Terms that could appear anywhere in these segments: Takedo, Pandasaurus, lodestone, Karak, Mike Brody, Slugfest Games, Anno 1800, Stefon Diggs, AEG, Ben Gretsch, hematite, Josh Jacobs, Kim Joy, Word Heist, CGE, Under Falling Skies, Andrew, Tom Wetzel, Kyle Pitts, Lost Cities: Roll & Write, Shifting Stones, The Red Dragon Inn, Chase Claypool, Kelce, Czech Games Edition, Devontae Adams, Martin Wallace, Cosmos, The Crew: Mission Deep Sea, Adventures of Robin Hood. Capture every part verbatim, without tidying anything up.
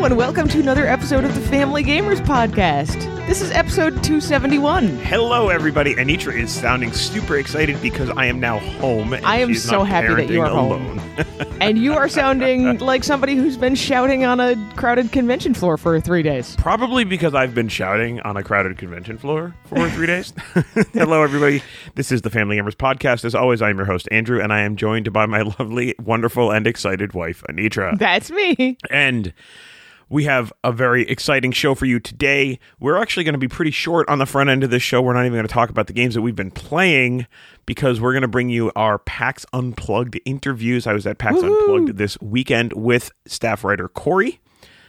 And welcome to another episode of the Family Gamers Podcast. This is episode two seventy-one. Hello, everybody. Anitra is sounding super excited because I am now home. And I am she's so not happy that you are alone. Home. And you are sounding like somebody who's been shouting on a crowded convention floor for three days. Probably because I've been shouting on a crowded convention floor for three days. Hello, everybody. This is the Family Gamers Podcast. As always, I am your host, Andrew, and I am joined by my lovely, wonderful, and excited wife, Anitra. That's me. And we have a very exciting show for you today. We're actually going to be pretty short on the front end of this show. We're not even going to talk about the games that we've been playing because we're going to bring you our PAX Unplugged interviews. I was at PAX Woo-hoo. Unplugged this weekend with staff writer Corey.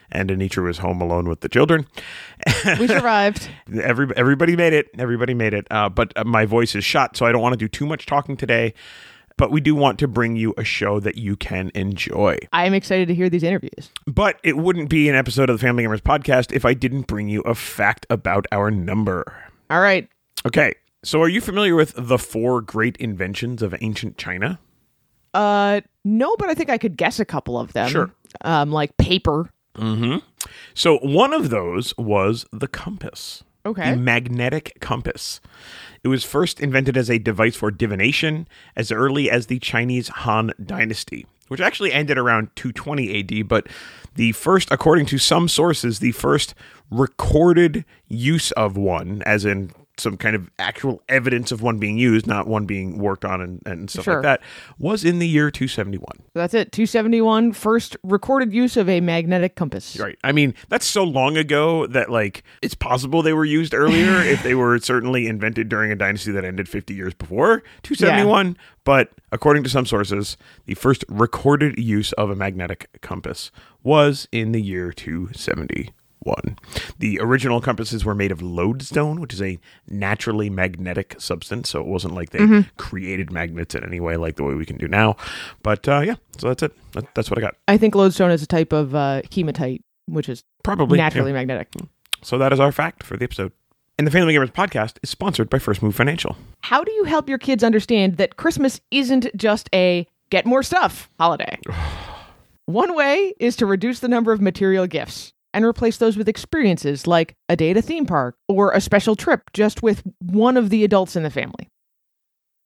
And Anitra was home alone with the children. We survived. Every, everybody made it. Everybody made it. Uh, but uh, my voice is shot, so I don't want to do too much talking today. But we do want to bring you a show that you can enjoy. I am excited to hear these interviews. But it wouldn't be an episode of the Family Gamers Podcast if I didn't bring you a fact about our number. All right. Okay. So are you familiar with the four great inventions of ancient China? Uh, no, but I think I could guess a couple of them. Sure. Um, like paper. Mm-hmm. So one of those was the compass. Okay. The magnetic compass. It was first invented as a device for divination as early as the Chinese Han Dynasty, which actually ended around two twenty A D, but the first, according to some sources, the first recorded use of one, as in some kind of actual evidence of one being used, not one being worked on and, and stuff sure. like that, was in the year two seventy-one. That's it. two seventy-one, first recorded use of a magnetic compass. Right. I mean, that's so long ago that, like, it's possible they were used earlier if they were certainly invented during a dynasty that ended fifty years before two seventy-one. Yeah. But according to some sources, the first recorded use of a magnetic compass was in the year two seventy. One. The original compasses were made of lodestone, which is a naturally magnetic substance. So it wasn't like they mm-hmm. created magnets in any way like the way we can do now. But uh, yeah, so that's it. That, that's what I got. I think lodestone is a type of uh, hematite, which is probably naturally yeah. magnetic. So that is our fact for the episode. And the Family Gamers Podcast is sponsored by First Move Financial. How do you help your kids understand that Christmas isn't just a get more stuff holiday? One way is to reduce the number of material gifts and replace those with experiences like a day at a theme park or a special trip just with one of the adults in the family.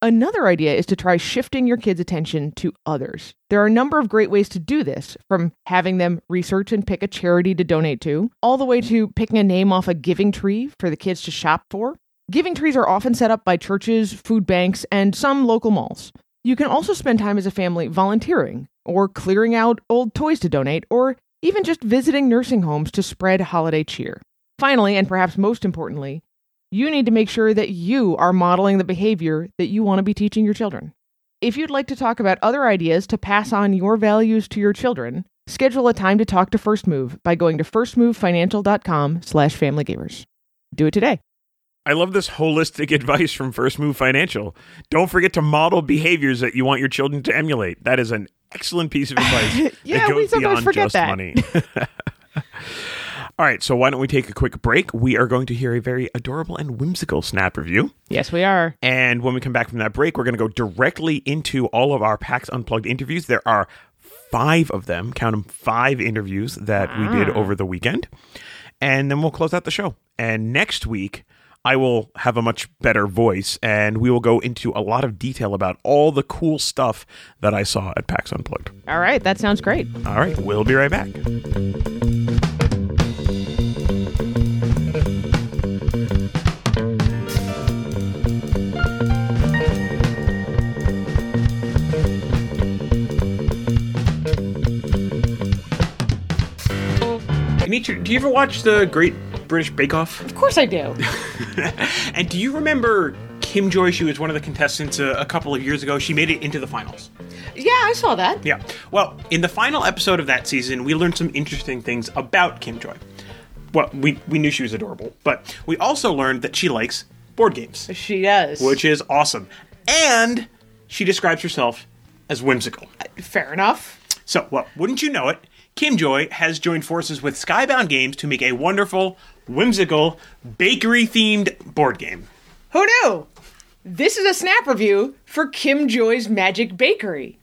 Another idea is to try shifting your kids' attention to others. There are a number of great ways to do this, from having them research and pick a charity to donate to, all the way to picking a name off a giving tree for the kids to shop for. Giving trees are often set up by churches, food banks, and some local malls. You can also spend time as a family volunteering or clearing out old toys to donate, or even just visiting nursing homes to spread holiday cheer. Finally, and perhaps most importantly, you need to make sure that you are modeling the behavior that you want to be teaching your children. If you'd like to talk about other ideas to pass on your values to your children, schedule a time to talk to First Move by going to first move financial dot com slash family gamers. Do it today. I love this holistic advice from First Move Financial. Don't forget to model behaviors that you want your children to emulate. That is an excellent piece of advice. Yeah, that goes we sometimes forget just that. Money. All right, so why don't we take a quick break? We are going to hear a very adorable and whimsical Snap review. Yes, we are. And when we come back from that break, we're going to go directly into all of our PAX Unplugged interviews. There are five of them, count them, five interviews that ah. we did over the weekend. And then we'll close out the show. And next week, I will have a much better voice, and we will go into a lot of detail about all the cool stuff that I saw at PAX Unplugged. All right. That sounds great. All right. We'll be right back. Anitra, do you ever watch The Great British Bake Off? Of course I do. And do you remember Kim Joy? She was one of the contestants a, a couple of years ago. She made it into the finals. Yeah, I saw that. Yeah. Well, in the final episode of that season, we learned some interesting things about Kim Joy. well, we, we knew she was adorable, but we also learned that she likes board games. She does. Which is awesome. And she describes herself as whimsical. Fair enough. So, well, wouldn't you know it, Kim Joy has joined forces with Skybound Games to make a wonderful, whimsical, bakery-themed board game. Who knew? This is a snap review for Kim Joy's Magic Bakery.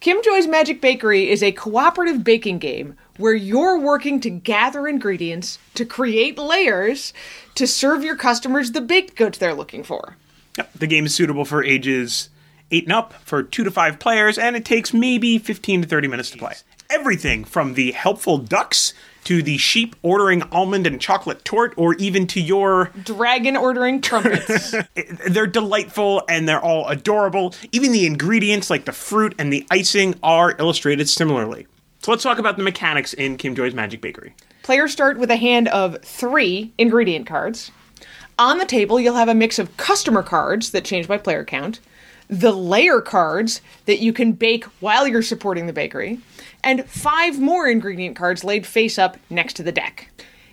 Kim Joy's Magic Bakery is a cooperative baking game where you're working to gather ingredients, to create layers, to serve your customers the baked goods they're looking for. Yep, the game is suitable for ages eight and up, for two to five players, and it takes maybe fifteen to thirty minutes to play. Everything from the helpful ducks to the sheep ordering almond and chocolate torte, or even to your... dragon ordering trumpets. They're delightful, and they're all adorable. Even the ingredients, like the fruit and the icing, are illustrated similarly. So let's talk about the mechanics in Kim Joy's Magic Bakery. Players start with a hand of three ingredient cards. On the table, you'll have a mix of customer cards that change by player count, the layer cards that you can bake while you're supporting the bakery, and five more ingredient cards laid face up next to the deck.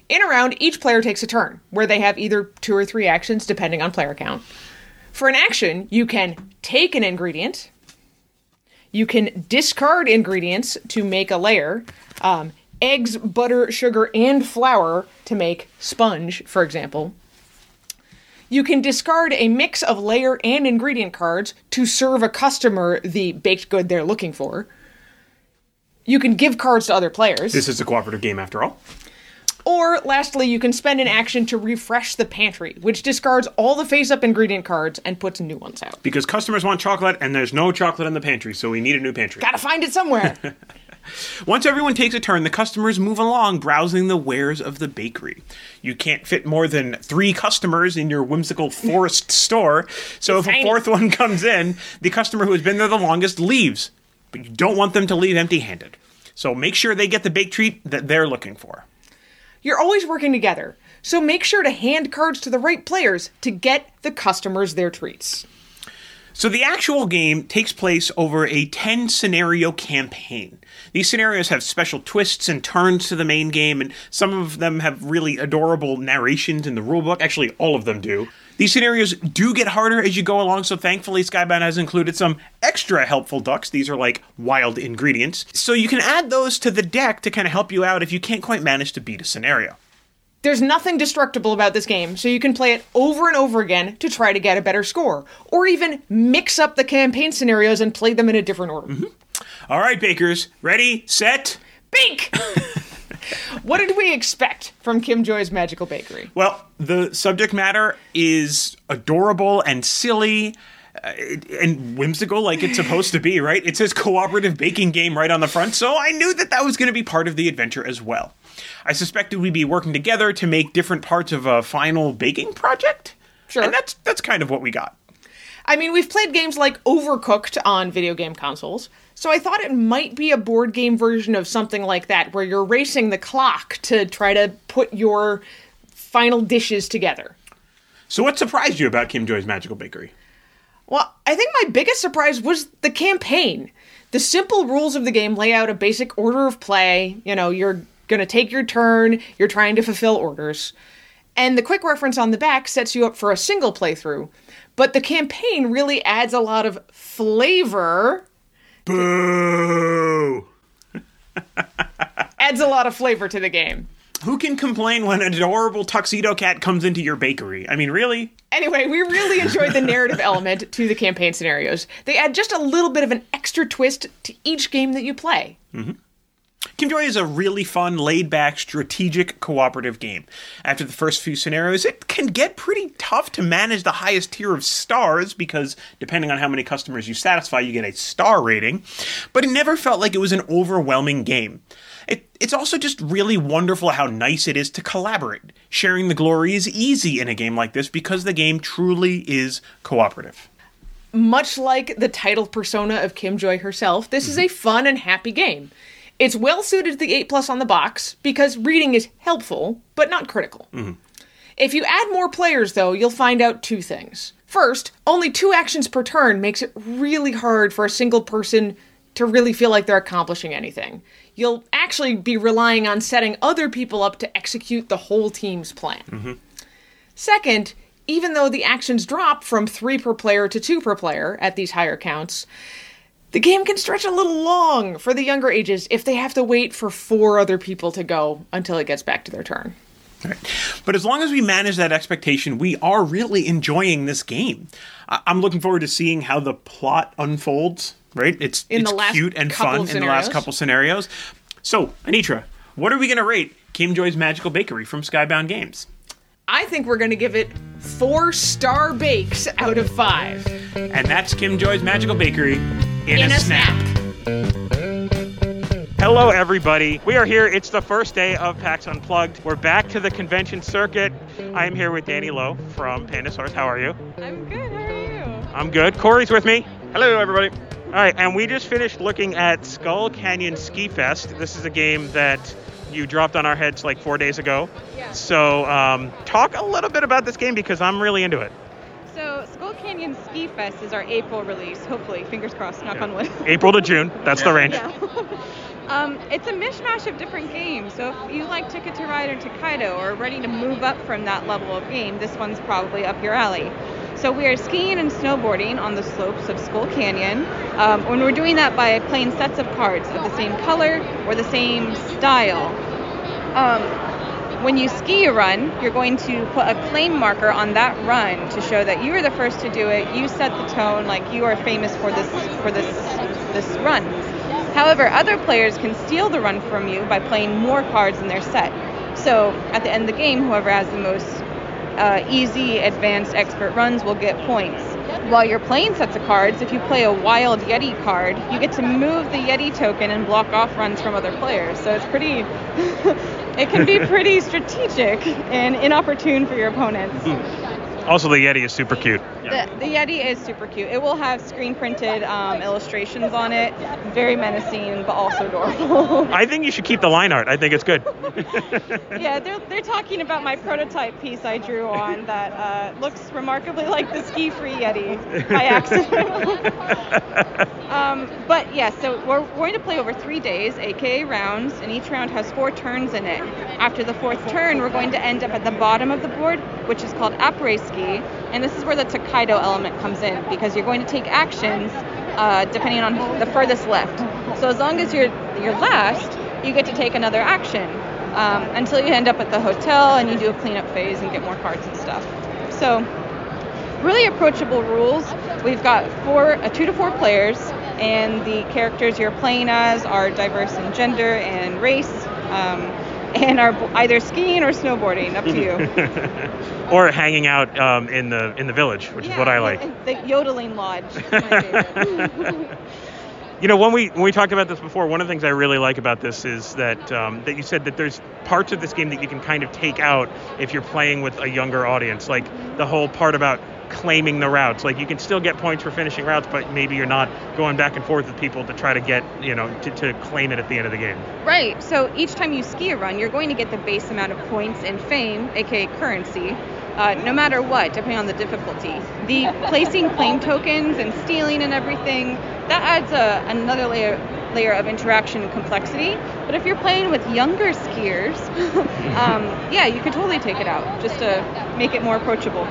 In a round, each player takes a turn, where they have either two or three actions, depending on player count. For an action, you can take an ingredient, you can discard ingredients to make a layer, um, eggs, butter, sugar, and flour to make sponge, for example. You can discard a mix of layer and ingredient cards to serve a customer the baked good they're looking for. You can give cards to other players. This is a cooperative game after all. Or, lastly, you can spend an action to refresh the pantry, which discards all the face-up ingredient cards and puts new ones out. Because customers want chocolate, and there's no chocolate in the pantry, so we need a new pantry. Gotta find it somewhere! Once everyone takes a turn, the customers move along, browsing the wares of the bakery. You can't fit more than three customers in your whimsical forest store, so if a fourth one comes in, the customer who has been there the longest leaves. But you don't want them to leave empty-handed. So make sure they get the baked treat that they're looking for. You're always working together, so make sure to hand cards to the right players to get the customers their treats. So the actual game takes place over a ten-scenario campaign. These scenarios have special twists and turns to the main game, and some of them have really adorable narrations in the rulebook. Actually, all of them do. These scenarios do get harder as you go along, so thankfully Skybound has included some extra helpful ducks. These are like wild ingredients. So you can add those to the deck to kind of help you out if you can't quite manage to beat a scenario. There's nothing destructible about this game, so you can play it over and over again to try to get a better score, or even mix up the campaign scenarios and play them in a different order. Mm-hmm. All right, bakers. Ready, set, bake! What did we expect from Kim Joy's Magical Bakery? Well, the subject matter is adorable and silly uh, and whimsical like it's supposed to be, right? It says cooperative baking game right on the front, so I knew that that was going to be part of the adventure as well. I suspected we'd be working together to make different parts of a final baking project. Sure. And that's that's kind of what we got. I mean, we've played games like Overcooked on video game consoles, so I thought it might be a board game version of something like that, where you're racing the clock to try to put your final dishes together. So what surprised you about Kim Joy's Magical Bakery? Well, I think my biggest surprise was the campaign. The simple rules of the game lay out a basic order of play. You know, you're going to take your turn, you're trying to fulfill orders. And the quick reference on the back sets you up for a single playthrough. But the campaign really adds a lot of flavor. Boo! Adds a lot of flavor to the game. Who can complain when an adorable tuxedo cat comes into your bakery? I mean, really? Anyway, we really enjoyed the narrative element to the campaign scenarios. They add just a little bit of an extra twist to each game that you play. Mm-hmm. Kim Joy is a really fun, laid-back, strategic, cooperative game. After the first few scenarios, it can get pretty tough to manage the highest tier of stars because, depending on how many customers you satisfy, you get a star rating. But it never felt like it was an overwhelming game. It, it's also just really wonderful how nice it is to collaborate. Sharing the glory is easy in a game like this because the game truly is cooperative. Much like the title persona of Kim Joy herself, this mm-hmm. is a fun and happy game. It's well-suited to the eight plus on the box because reading is helpful, but not critical. Mm-hmm. If you add more players, though, you'll find out two things. First, only two actions per turn makes it really hard for a single person to really feel like they're accomplishing anything. you'll actually be relying on setting other people up to execute the whole team's plan. Mm-hmm. Second, even though the actions drop from three per player to two per player at these higher counts, the game can stretch a little long for the younger ages if they have to wait for four other people to go until it gets back to their turn. All right. But as long as we manage that expectation, we are really enjoying this game. I- I'm looking forward to seeing how the plot unfolds, right? It's, it's cute and fun in the last couple scenarios. So, Anitra, what are we going to rate Kim Joy's Magical Bakery from Skybound Games? I think we're going to give it four star bakes out of five. And that's Kim Joy's Magical Bakery in, in a, a snap. snap. Hello, everybody. We are here. It's the first day of PAX Unplugged. We're back to the convention circuit. I'm here with Danny Lowe from Pandasaurus. How are you? I'm good. How are you? I'm good. Corey's with me. Hello, everybody. All right. And we just finished looking at Skull Canyon Ski Fest. This is a game that you dropped on our heads like four days ago. Yeah. So um, talk a little bit about this game because I'm really into it. So Skull Canyon Ski Fest is our April release, hopefully. Fingers crossed, knock yeah. on wood. April to June, that's yeah. the range. Yeah. um, it's a mishmash of different games. So if you like Ticket to Ride or Takedo or are ready to move up from that level of game, this one's probably up your alley. So we are skiing and snowboarding on the slopes of Skull Canyon, um, and we're doing that by playing sets of cards of the same color or the same style. Um, when you ski a run, you're going to put a claim marker on that run to show that you were the first to do it, you set the tone, like you are famous for this for this this run. However, other players can steal the run from you by playing more cards in their set. So at the end of the game, whoever has the most Uh, easy, advanced, expert runs will get points. While you're playing sets of cards, if you play a wild Yeti card, you get to move the Yeti token and block off runs from other players. So it's pretty, it can be pretty strategic and inopportune for your opponents. Also, the Yeti is super cute. The, the Yeti is super cute. It will have screen printed um, illustrations on it. Very menacing, but also adorable. I think you should keep the line art. I think it's good. yeah, they're they're talking about my prototype piece I drew on that uh, looks remarkably like the ski-free Yeti by accident. um, but yeah, so we're, we're going to play over three days, aka rounds, and each round has four turns in it. After the fourth turn, we're going to end up at the bottom of the board, which is called après ski, and this is where the Takedo element comes in because you're going to take actions uh, depending on the furthest left. So as long as you're you're last, you get to take another action um, until you end up at the hotel and you do a cleanup phase and get more cards and stuff. So really approachable rules. We've got four, uh, two to four players, and the characters you're playing as are diverse in gender and race. Um, And are either skiing or snowboarding, up to you. Or hanging out um, in the in the village, which yeah, is what I like. The yodeling lodge is my favorite. You know, when we when we talked about this before, one of the things I really like about this is that um, that you said that there's parts of this game that you can kind of take out if you're playing with a younger audience, like the whole part about claiming the routes. Like you can still get points for finishing routes, but maybe you're not going back and forth with people to try to get, you know, to, to claim it at the end of the game. Right. So each time you ski a run, you're going to get the base amount of points and fame, aka currency, uh, no matter what, depending on the difficulty. The placing claim tokens and stealing and everything, that adds a, another layer layer of interaction and complexity. But if you're playing with younger skiers, um, yeah, you could totally take it out just to make it more approachable.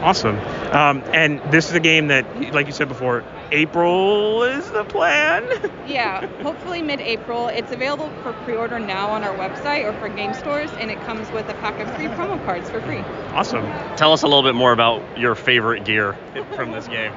Awesome. Um, and this is a game that, like you said before, April is the plan? Yeah, hopefully mid-April. It's available for pre-order now on our website or for game stores, and it comes with a pack of three promo cards for free. Awesome. Tell us a little bit more about your favorite gear from this game.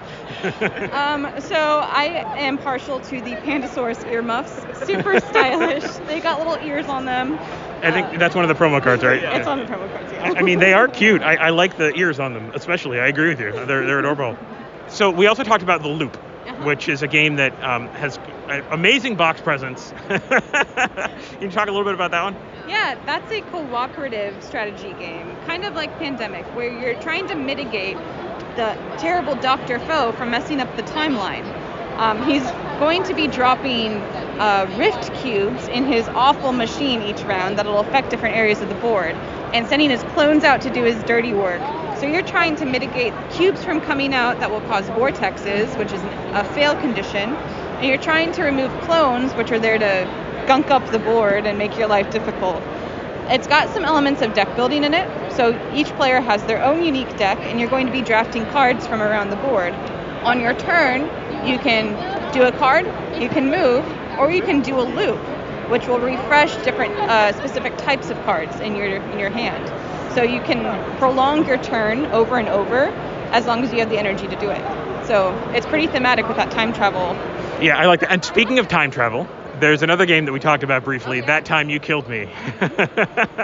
um, so I am partial to the Pandasaurus earmuffs. Super stylish. They got little ears on them. I think that's one of the promo cards, right? Yeah. It's on the promo cards, yeah. I mean, they are cute. I, I like the ears on them, especially. I agree with you. They're they're adorable. So we also talked about The Loop, uh-huh. which is a game that um, has an amazing box presence. Can you talk a little bit about that one? Yeah, that's a cooperative strategy game, kind of like Pandemic, where you're trying to mitigate the terrible Doctor Foe from messing up the timeline. Um, he's going to be dropping uh, rift cubes in his awful machine each round that'll affect different areas of the board, and sending his clones out to do his dirty work. So you're trying to mitigate cubes from coming out that will cause vortexes, which is a fail condition, and you're trying to remove clones, which are there to gunk up the board and make your life difficult. It's got some elements of deck building in it, so each player has their own unique deck, and you're going to be drafting cards from around the board. On your turn, you can do a card, you can move, or you can do a loop, which will refresh different uh, specific types of cards in your in your hand. So you can prolong your turn over and over as long as you have the energy to do it. So it's pretty thematic with that time travel. Yeah, I like that. And speaking of time travel, there's another game that we talked about briefly. Okay. That Time You Killed Me. I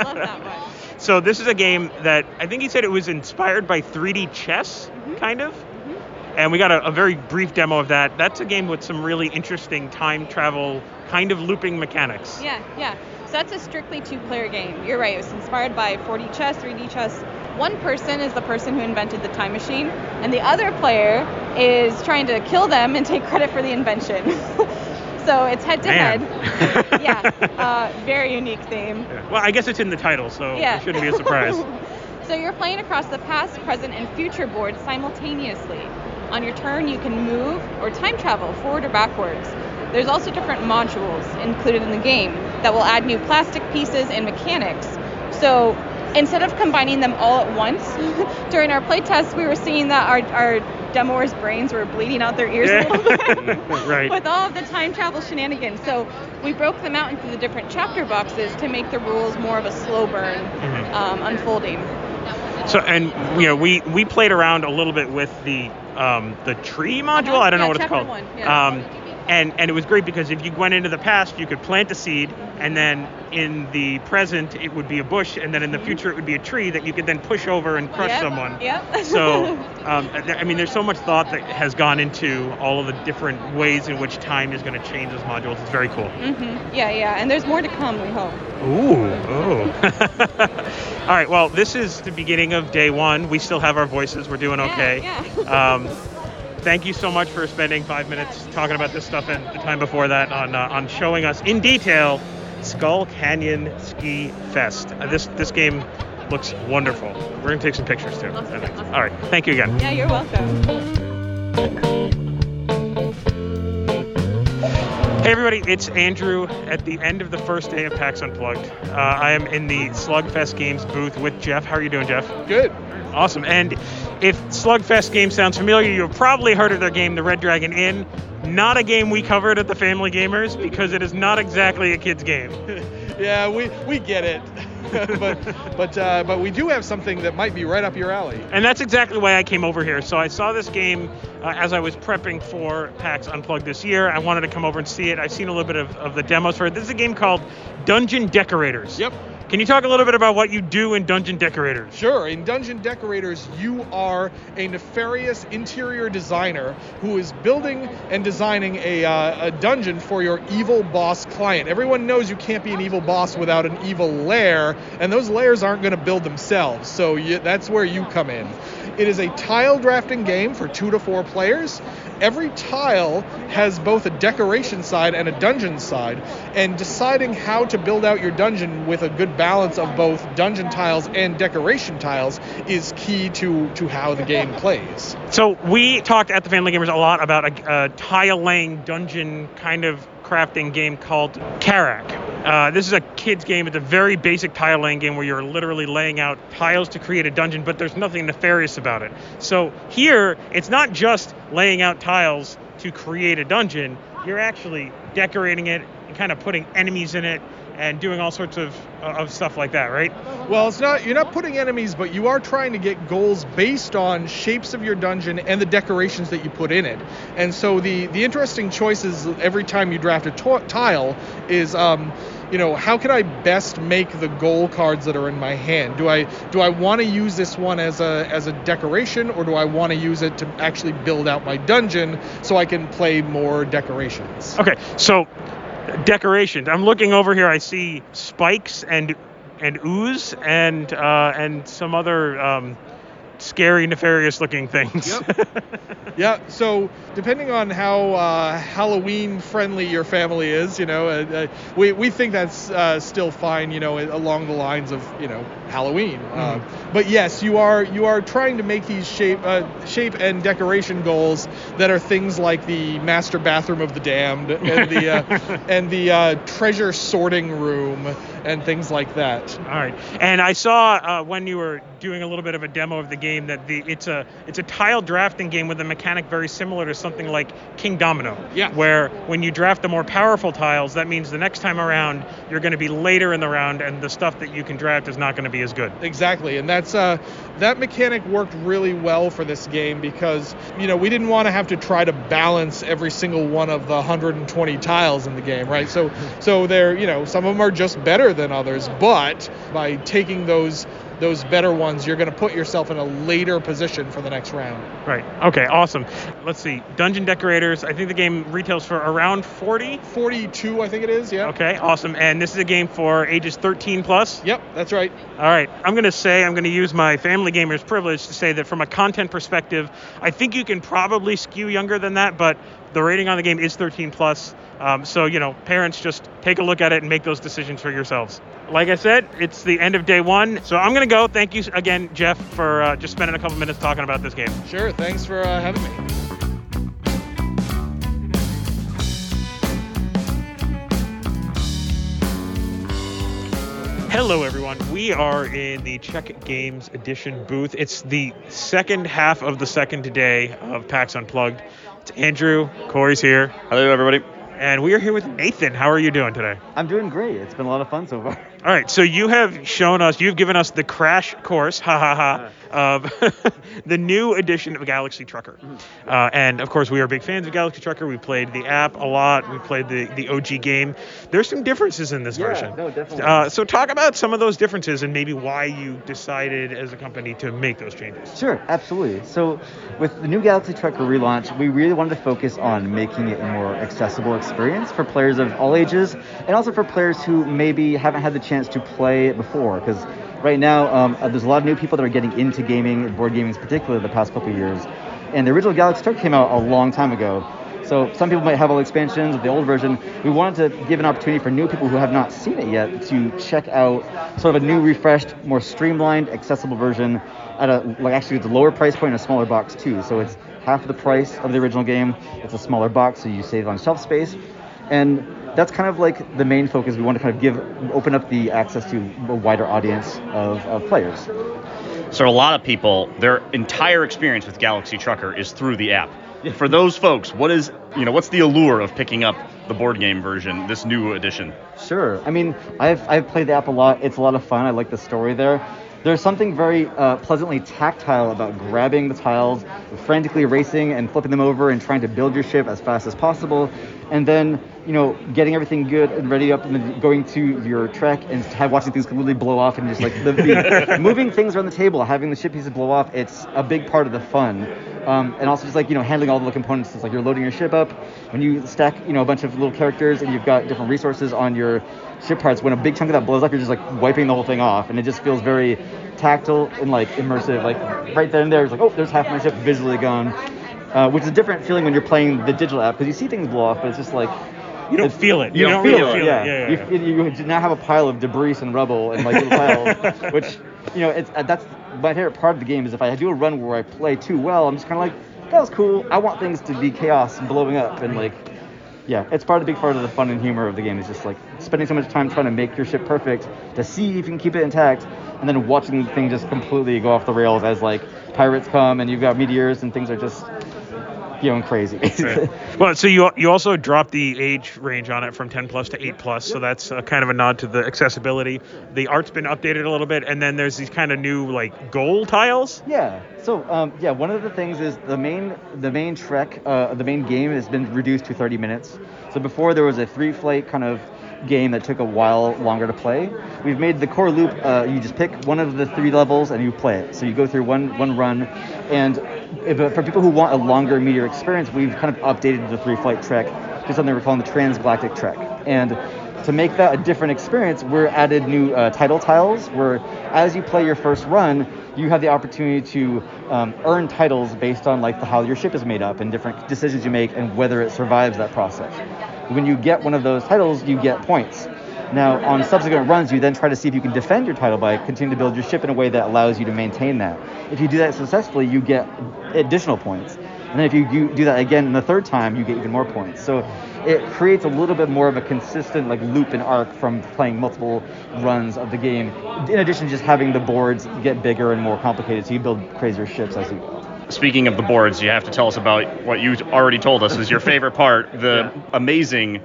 love that one. So this is a game that I think he said it was inspired by three D chess, mm-hmm. kind of. Mm-hmm. And we got a, a very brief demo of that. That's a game with some really interesting time travel kind of looping mechanics. Yeah, yeah. So that's a strictly two-player game. You're right. It was inspired by four D chess, three D chess. One person is the person who invented the time machine, and the other player is trying to kill them and take credit for the invention. So it's head-to-head. Man. Yeah, uh, very unique theme. Yeah. Well, I guess it's in the title, so yeah. It shouldn't be a surprise. So you're playing across the past, present, and future board simultaneously. On your turn, you can move or time travel forward or backwards. There's also different modules included in the game that will add new plastic pieces and mechanics. So instead of combining them all at once, during our playtest, we were seeing that our, our demoers' brains were bleeding out their ears yeah. a little bit right. with all of the time travel shenanigans. So we broke them out into the different chapter boxes to make the rules more of a slow burn mm-hmm. um, unfolding. So, and you know, we, we played around a little bit with the um, the tree module. Uh-huh. I don't yeah, know what it's called. One. Yeah. Um, And and it was great because if you went into the past, you could plant a seed, and then in the present, it would be a bush, and then in the future, it would be a tree that you could then push over and crush yep. someone. Yep. So, um, I mean, there's so much thought that has gone into all of the different ways in which time is going to change those modules. It's very cool. Mm-hmm. Yeah, yeah, and there's more to come, we hope. Ooh, oh. All right, well, this is the beginning of day one. We still have our voices. We're doing okay. Yeah, yeah. Um, Thank you so much for spending five minutes talking about this stuff and the time before that on uh, on showing us in detail Skull Canyon Ski Fest. Uh, this this game looks wonderful. We're going to take some pictures too. Awesome, awesome. All right. Thank you again. Yeah, you're welcome. Hey everybody, it's Andrew at the end of the first day of PAX Unplugged. Uh, I am in the Slugfest Games booth with Jeff. How are you doing, Jeff? Good. Awesome. And if Slugfest Games sounds familiar, you've probably heard of their game, The Red Dragon Inn. Not a game we covered at The Family Gamers because it is not exactly a kid's game. Yeah, we, we get it. but but uh, but we do have something that might be right up your alley. And that's exactly why I came over here. So I saw this game uh, as I was prepping for PAX Unplugged this year. I wanted to come over and see it. I've seen a little bit of, of the demos for it. This is a game called Dungeon Decorators. Yep. Can you talk a little bit about what you do in Dungeon Decorators? Sure. In Dungeon Decorators, you are a nefarious interior designer who is building and designing a, uh, a dungeon for your evil boss client. Everyone knows you can't be an evil boss without an evil lair, and those lairs aren't going to build themselves, so you, that's where you come in. It is a tile drafting game for two to four players. Every tile has both a decoration side and a dungeon side, and deciding how to build out your dungeon with a good balance of both dungeon tiles and decoration tiles is key to, to how the game plays. So we talked at the Family Gamers a lot about a, a tile-laying dungeon kind of crafting game called Karak. Uh, this is a kid's game. It's a very basic tile laying game where you're literally laying out tiles to create a dungeon, but there's nothing nefarious about it. So here, it's not just laying out tiles to create a dungeon. You're actually decorating it and kind of putting enemies in it and doing all sorts of of stuff like that, right? Well, it's not you're not putting enemies, but you are trying to get goals based on shapes of your dungeon and the decorations that you put in it. And so the, the interesting choices every time you draft a to- tile is, um, you know, how can I best make the goal cards that are in my hand? Do I do I want to use this one as a as a decoration, or do I want to use it to actually build out my dungeon so I can play more decorations? Okay, so decorations. I'm looking over here. I see spikes and and ooze and uh, and some other um, scary, nefarious-looking things. Yep. Yeah. So depending on how uh, Halloween-friendly your family is, you know, uh, we we think that's uh, still fine. You know, along the lines of you know Halloween. Mm. Uh, but yes, you are you are trying to make these shape uh, shape and decoration goals that are things like the master bathroom of the damned and the uh, and the uh, treasure sorting room and things like that. All right. And I saw uh, when you were doing a little bit of a demo of the game that the it's a it's a tile drafting game with a mechanic very similar to something like King Domino. Yeah. Where when you draft the more powerful tiles, that means the next time around you're going to be later in the round, and the stuff that you can draft is not going to be as good. Exactly, and that's uh, that mechanic worked really well for this game because you know we didn't want to have to try to balance every single one of the one hundred twenty tiles in the game, right? So, so they're you know some of them are just better than others, but by taking those. those better ones, you're going to put yourself in a later position for the next round. Right. Okay, awesome. Let's see. Dungeon Decorators, I think the game retails for around forty? forty-two, I think it is, yeah. Okay, awesome. And this is a game for ages thirteen plus? Yep, that's right. All right. I'm going to say, I'm going to use my family gamer's privilege to say that from a content perspective, I think you can probably skew younger than that, but the rating on the game is thirteen plus. Um, so, you know, parents, just take a look at it and make those decisions for yourselves. Like I said, it's the end of day one. So I'm going to go. Thank you again, Jeff, for uh, just spending a couple minutes talking about this game. Sure. Thanks for uh, having me. Hello, everyone. We are in the Czech Games Edition booth. It's the second half of the second day of PAX Unplugged. It's Andrew. Corey's here. Hello, everybody. And we are here with Nathan. How are you doing today? I'm doing great. It's been a lot of fun so far. All right. So you have shown us, you've given us the crash course, ha ha ha, of the new edition of Galaxy Trucker. Uh, and, of course, we are big fans of Galaxy Trucker. We played the app a lot. We played the, the O G game. There's some differences in this yeah, version. No, definitely. Uh, so talk about some of those differences and maybe why you decided as a company to make those changes. Sure. Absolutely. So with the new Galaxy Trucker relaunch, we really wanted to focus on making it a more accessible experience for players of all ages and also for players who maybe haven't had the chance to play it before, because right now um, there's a lot of new people that are getting into gaming, board gaming in particular, the past couple of years. And the original Galaxy Trucker came out a long time ago, so some people might have all expansions of the old version. We wanted to give an opportunity for new people who have not seen it yet to check out sort of a new, refreshed, more streamlined, accessible version at a, like, actually it's a lower price point and a smaller box too. So it's half the price of the original game. It's a smaller box, so you save on shelf space. And that's kind of like the main focus. We want to kind of give, open up the access to a wider audience of, of players. So a lot of people, their entire experience with Galaxy Trucker is through the app. For those folks, what is, you know, what's the allure of picking up the board game version, this new edition? Sure. I mean, I've I've played the app a lot. It's a lot of fun. I like the story there. There's something very uh, pleasantly tactile about grabbing the tiles, frantically racing and flipping them over and trying to build your ship as fast as possible. And then, you know, getting everything good and ready up and then going to your trek and have, watching things completely blow off and just like the, the moving things around the table, having the ship pieces blow off. It's a big part of the fun. Um, and also just like, you know, handling all the components. It's like you're loading your ship up. When you stack, you know, a bunch of little characters and you've got different resources on your ship parts, when a big chunk of that blows up, you're just like wiping the whole thing off. And it just feels very tactile and like immersive. Like right then and there, it's like, oh, there's half my ship visually gone. Uh, which is a different feeling when you're playing the digital app, because you see things blow off, but it's just like... You don't feel it. You, you don't, don't feel, feel it. it. Yeah. Yeah, yeah, you, yeah. You, you now have a pile of debris and rubble and like little piles, which, you know, it's uh, that's my favorite part of the game, is if I do a run where I play too well, I'm just kind of like, that was cool. I want things to be chaos and blowing up and like... Yeah, it's part of the big part of the fun and humor of the game, is just like spending so much time trying to make your ship perfect to see if you can keep it intact, and then watching the thing just completely go off the rails as like pirates come and you've got meteors and things are just going crazy. Right. Well, so you you also dropped the age range on it from ten plus to eight plus, so that's a kind of a nod to the accessibility. The art's been updated a little bit, and then there's these kind of new like goal tiles. Yeah. So um, yeah, one of the things is the main the main trek, uh, the main game has been reduced to thirty minutes. So before there was a three flight kind of game that took a while longer to play. We've made the core loop. Uh, you just pick one of the three levels and you play it. So you go through one one run, and if, uh, for people who want a longer meteor experience, we've kind of updated the three-flight trek to something we're calling the Transgalactic Trek. And to make that a different experience, we're added new uh, title tiles, where as you play your first run, you have the opportunity to um, earn titles based on like the, how your ship is made up and different decisions you make and whether it survives that process. When you get one of those titles, you get points. Now, on subsequent runs, you then try to see if you can defend your title by continuing to build your ship in a way that allows you to maintain that. If you do that successfully, you get additional points. And then if you, you do that again the third time, you get even more points. So it creates a little bit more of a consistent like loop and arc from playing multiple runs of the game, in addition to just having the boards get bigger and more complicated, so you build crazier ships as you go. Speaking of the boards, you have to tell us about what you already told us is your favorite part, the yeah. amazing,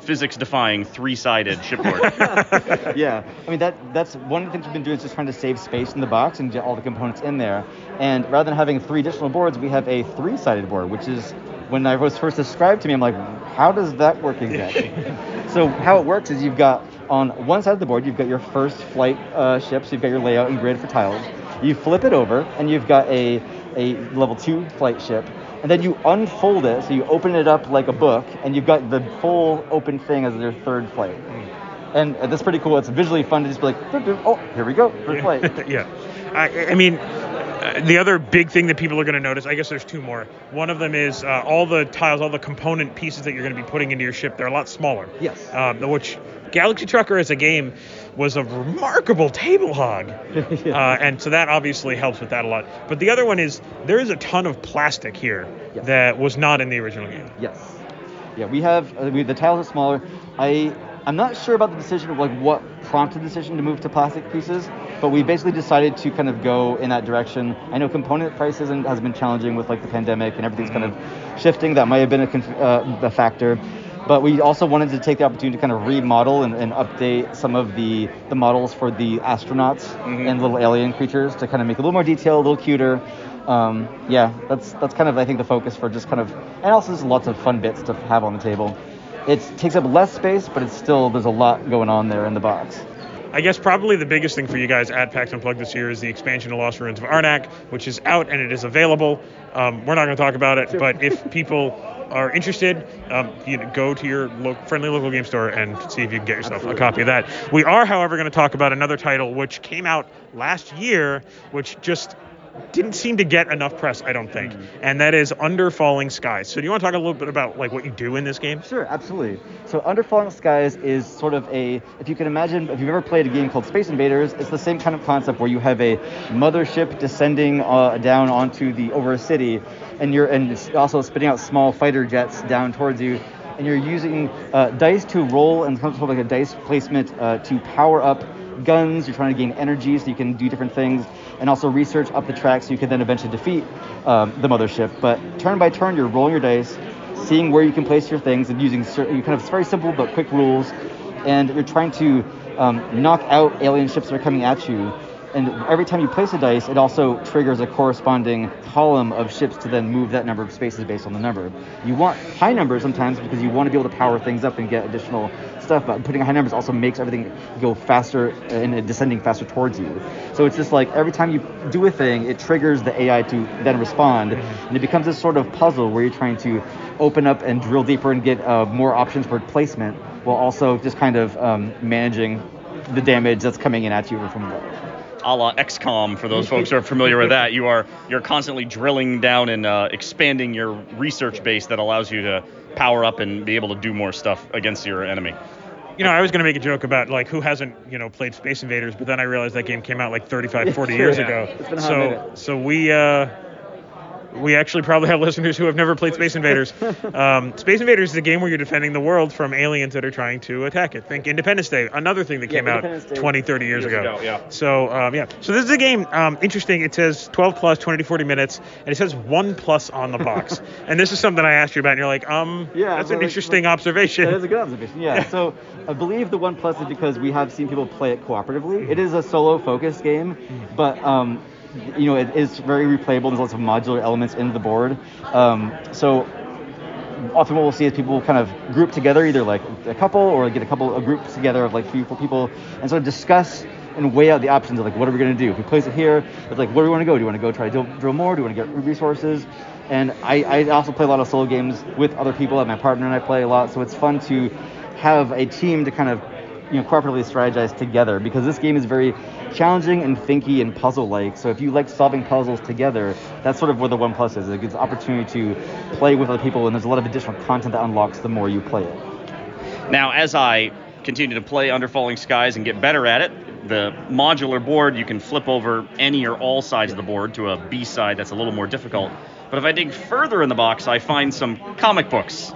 physics-defying, three-sided shipboard. Yeah, I mean, that that's one of the things we've been doing is just trying to save space in the box and get all the components in there. And rather than having three additional boards, we have a three-sided board, which is, when I was first described to me, I'm like, how does that work exactly? So how it works is you've got, on one side of the board, you've got your first flight uh, ship, so you've got your layout and grid for tiles. You flip it over, and you've got a... a level two flight ship, and then you unfold it, so you open it up like a book, and you've got the full open thing as their third flight. And that's pretty cool. It's visually fun to just be like, oh, here we go, third flight. Yeah. I, I mean, the other big thing that people are going to notice, I guess there's two more. One of them is uh, all the tiles, all the component pieces that you're going to be putting into your ship, they're a lot smaller. Yes. Um, which Galaxy Trucker as a game was a remarkable table hog. yeah. uh, and so that obviously helps with that a lot. But the other one is there is a ton of plastic here yes. that was not in the original game. Yes. Yeah, we have, uh, we, the tiles are smaller. I, I'm not sure about the decision of like what prompted the decision to move to plastic pieces, but we basically decided to kind of go in that direction. I know component prices has been challenging with like the pandemic and everything's mm-hmm. kind of shifting. That might have been a, conf- uh, a factor. But we also wanted to take the opportunity to kind of remodel and, and update some of the, the models for the astronauts mm-hmm. and little alien creatures to kind of make it a little more detailed, a little cuter. Um, yeah, that's that's kind of, I think, the focus for just kind of... And also there's lots of fun bits to have on the table. It takes up less space, but it's still, there's a lot going on there in the box. I guess probably the biggest thing for you guys at PAX Unplugged this year is the expansion of Lost Ruins of Arnak, which is out and it is available. Um, we're not going to talk about it, sure. but if people... are interested, um, you know, go to your lo- friendly local game store and see if you can get yourself Absolutely. a copy of that. We are, however, going to talk about another title which came out last year, which just didn't seem to get enough press, I don't think, and that is Under Falling Skies. So do you want to talk a little bit about like what you do in this game? Sure, absolutely. So Under Falling Skies is sort of a, if you can imagine, if you've ever played a game called Space Invaders, it's the same kind of concept where you have a mothership descending uh, down onto the, over a city, and you're and also spitting out small fighter jets down towards you, and you're using uh, dice to roll and sort of like a dice placement uh, to power up guns. You're trying to gain energy so you can do different things, and also research up the track so you can then eventually defeat um, the mothership. But turn by turn, you're rolling your dice, seeing where you can place your things, and using certain kind of very simple but quick rules, and you're trying to um, knock out alien ships that are coming at you. And every time you place a dice, it also triggers a corresponding column of ships to then move that number of spaces based on the number. You want high numbers sometimes because you want to be able to power things up and get additional stuff, but putting high numbers also makes everything go faster and descending faster towards you. So it's just like every time you do a thing, it triggers the A I to then respond, and it becomes this sort of puzzle where you're trying to open up and drill deeper and get uh, more options for placement while also just kind of um, managing the damage that's coming in at you from the... a la X COM, for those folks who are familiar with that. You are, you're constantly drilling down and uh, expanding your research base that allows you to power up and be able to do more stuff against your enemy. You know, I was going to make a joke about, like, who hasn't, you know, played Space Invaders, but then I realized that game came out, like, thirty-five, forty years yeah. ago. It's been a hot minute. So we... Uh, We actually probably have listeners who have never played Space Invaders. Um, Space Invaders is a game where you're defending the world from aliens that are trying to attack it. Think Independence Day, another thing that yeah, came out Day. twenty, thirty years, years ago. ago yeah. So, um, yeah. So this is a game, um, interesting. It says twelve plus, twenty to forty minutes, and it says one plus on the box. And this is something I asked you about, and you're like, um, yeah, that's an like, interesting like, observation. That is a good observation, yeah. yeah. So I believe the one plus is because we have seen people play it cooperatively. It is a solo-focused game, but... Um, you know, it is very replayable. There's lots of modular elements in the board. Um, so often what we'll see is people kind of group together, either like a couple or get a couple of groups together of like three or four people and sort of discuss and weigh out the options of like, what are we going to do? If we place it here, it's like, where do we want to go? Do you want to go try to drill more? Do you want to get resources? And I, I also play a lot of solo games with other people. And my partner and I play a lot. So it's fun to have a team to kind of, you know, cooperatively strategize together, because this game is very challenging and thinky and puzzle-like. So if you like solving puzzles together, that's sort of where the one plus is. It gives opportunity to play with other people, and there's a lot of additional content that unlocks the more you play it. Now, as I continue to play Under Falling Skies and get better at it. The modular board, you can flip over any or all sides of the board to a B side that's a little more difficult. But if I dig further in the box, I find some comic books.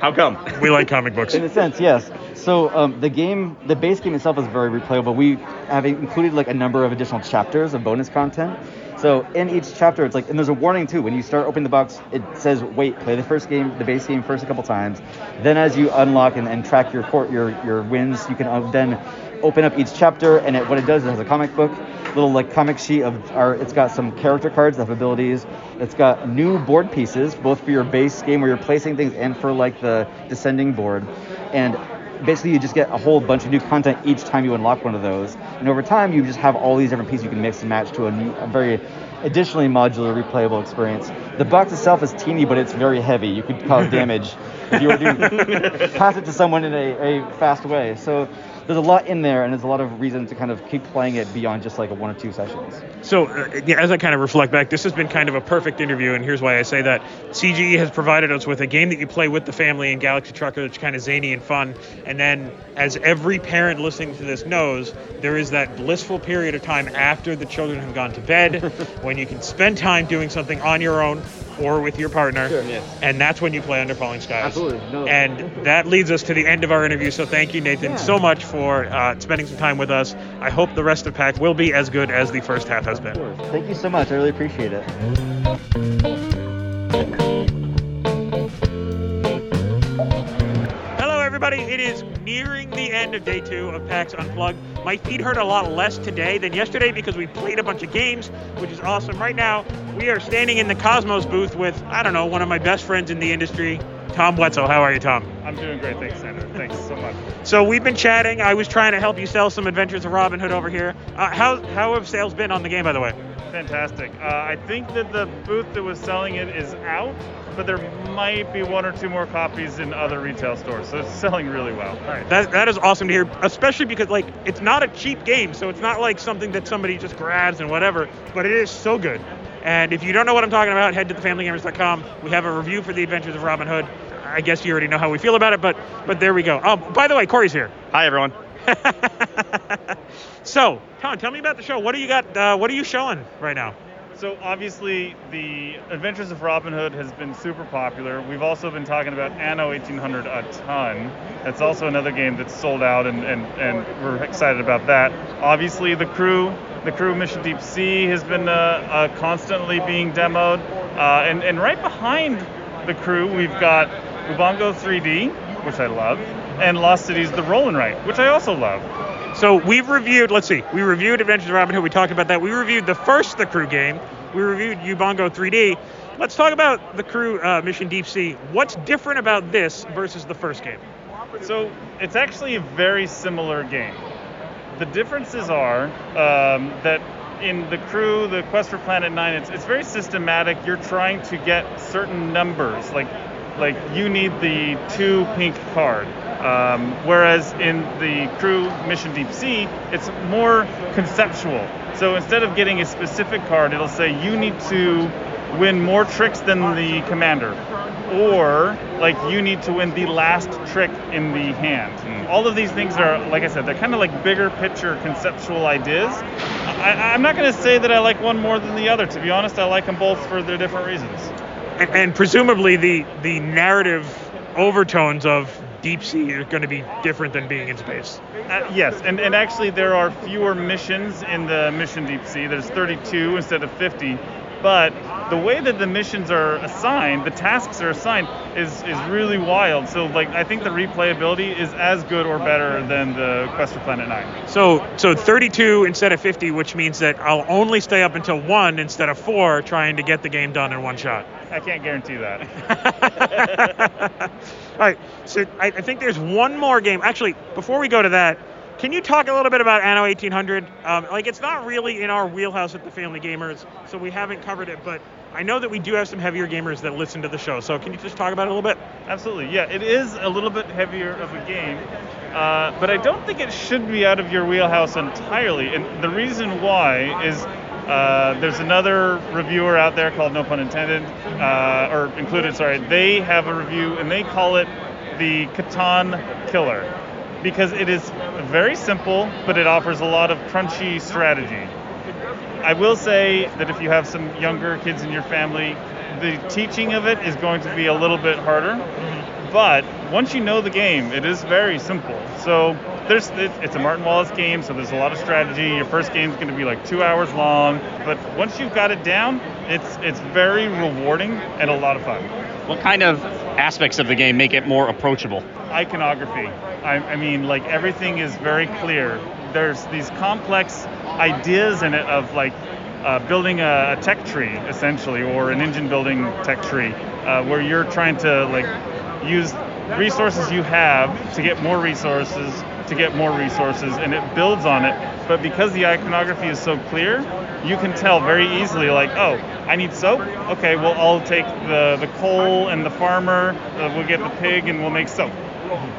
How come? We like comic books. In a sense, yes. So um, the game, the base game itself is very replayable. We have included like a number of additional chapters of bonus content. So in each chapter, it's like, and there's a warning too. When you start opening the box, it says, wait, play the first game, the base game first a couple times. Then as you unlock and, and track your port, your, your wins, you can then open up each chapter. And it, what it does is it has a comic book, little like comic sheet of our, it's got some character cards that have abilities. It's got new board pieces, both for your base game where you're placing things and for like the descending board. And basically you just get a whole bunch of new content each time you unlock one of those, and over time you just have all these different pieces you can mix and match to a, new, a very additionally modular replayable experience. The box itself is teeny, but it's very heavy. You could cause damage if you were to pass it to someone in a, a fast way. So there's a lot in there, and there's a lot of reason to kind of keep playing it beyond just like a one or two sessions. So uh, yeah, as I kind of reflect back, this has been kind of a perfect interview, and here's why I say that. C G E has provided us with a game that you play with the family in Galaxy Trucker that's kind of zany and fun, and then as every parent listening to this knows, there is that blissful period of time after the children have gone to bed when you can spend time doing something on your own or with your partner, sure, yes. And that's when you play Under Falling Skies. Absolutely. No. And that leads us to the end of our interview, so thank you, Nathan, yeah. so much for uh, spending some time with us. I hope the rest of PAX will be as good as the first half has been. Thank you so much. I really appreciate it. Hello, everybody. It is nearing the end of day two of PAX Unplugged. My feet hurt a lot less today than yesterday because we played a bunch of games, which is awesome. Right now, we are standing in the Cosmos booth with, I don't know, one of my best friends in the industry, Tom Wetzel. How are you, Tom? I'm doing great. Thanks, Senator. Thanks so much. So we've been chatting. I was trying to help you sell some Adventures of Robin Hood over here. Uh, how how have sales been on the game, by the way? Fantastic. Uh, I think that the booth that was selling it is out, but there might be one or two more copies in other retail stores. So it's selling really well. All right. That that is awesome to hear, especially because like it's not a cheap game, so it's not like something that somebody just grabs and whatever, but it is so good. And if you don't know what I'm talking about, head to the family gamers dot com. We have a review for The Adventures of Robin Hood. I guess you already know how we feel about it, but but there we go. Oh, by the way, Corey's here. Hi, everyone. So, Tom, tell me about the show. What do you got? Uh, what are you showing right now? So, obviously, The Adventures of Robin Hood has been super popular. We've also been talking about Anno eighteen hundred a ton. That's also another game that's sold out, and, and, and we're excited about that. Obviously, The Crew. The Crew Mission Deep Sea has been uh, uh, constantly being demoed. Uh, and, and right behind The Crew, we've got Ubongo three D, which I love, and Lost Cities: The Roll and Write, which I also love. So we've reviewed, let's see, we reviewed Adventures of Robin Hood. We talked about that. We reviewed the first The Crew game. We reviewed Ubongo three D. Let's talk about The Crew uh, Mission Deep Sea. What's different about this versus the first game? So it's actually a very similar game. The differences are um, that in The Crew, the Quest for Planet Nine, it's it's very systematic. You're trying to get certain numbers, like like you need the two pink card. Um, whereas in The Crew Mission Deep Sea, it's more conceptual. So instead of getting a specific card, it'll say you need to win more tricks than the commander, or like you need to win the last trick in the hand. Mm. All of these things are, like I said, they're kind of like bigger picture conceptual ideas. I, I'm not going to say that I like one more than the other. To be honest, I like them both for their different reasons. And, and presumably the, the narrative overtones of deep sea are going to be different than being in space. Uh, yes, and, and actually there are fewer missions in the Mission Deep Sea. There's thirty-two instead of fifty. But the way that the missions are assigned, the tasks are assigned, is, is really wild. So, like, I think the replayability is as good or better than the Quest for Planet Nine. So, so thirty-two instead of fifty, which means that I'll only stay up until one instead of four, trying to get the game done in one shot. I can't guarantee that. All right. So, I, I think there's one more game. Actually, before we go to that, can you talk a little bit about Anno eighteen hundred? Um, like, it's not really in our wheelhouse at the Family Gamers, so we haven't covered it, but I know that we do have some heavier gamers that listen to the show, so can you just talk about it a little bit? Absolutely, yeah. It is a little bit heavier of a game, uh, but I don't think it should be out of your wheelhouse entirely, and the reason why is uh, there's another reviewer out there called No Pun Intended, uh, or Included, sorry. They have a review, and they call it the Catan Killer. because it is very simple, but it offers a lot of crunchy strategy. I will say that if you have some younger kids in your family, the teaching of it is going to be a little bit harder. But once you know the game, it is very simple. So there's it's a Martin Wallace game, so there's a lot of strategy. Your first game's going to be like two hours long. But once you've got it down, it's it's very rewarding and a lot of fun. What kind of aspects of the game make it more approachable? Iconography. I, I mean, like, everything is very clear. There's these complex ideas in it of, like, uh, building a, a tech tree, essentially, or an engine building tech tree, uh, where you're trying to, like, use resources you have to get more resources, to get more resources, and it builds on it. But because the iconography is so clear, you can tell very easily, like, oh, I need soap? Okay, well, I'll take the, the coal and the farmer, uh, we'll get the pig, and we'll make soap.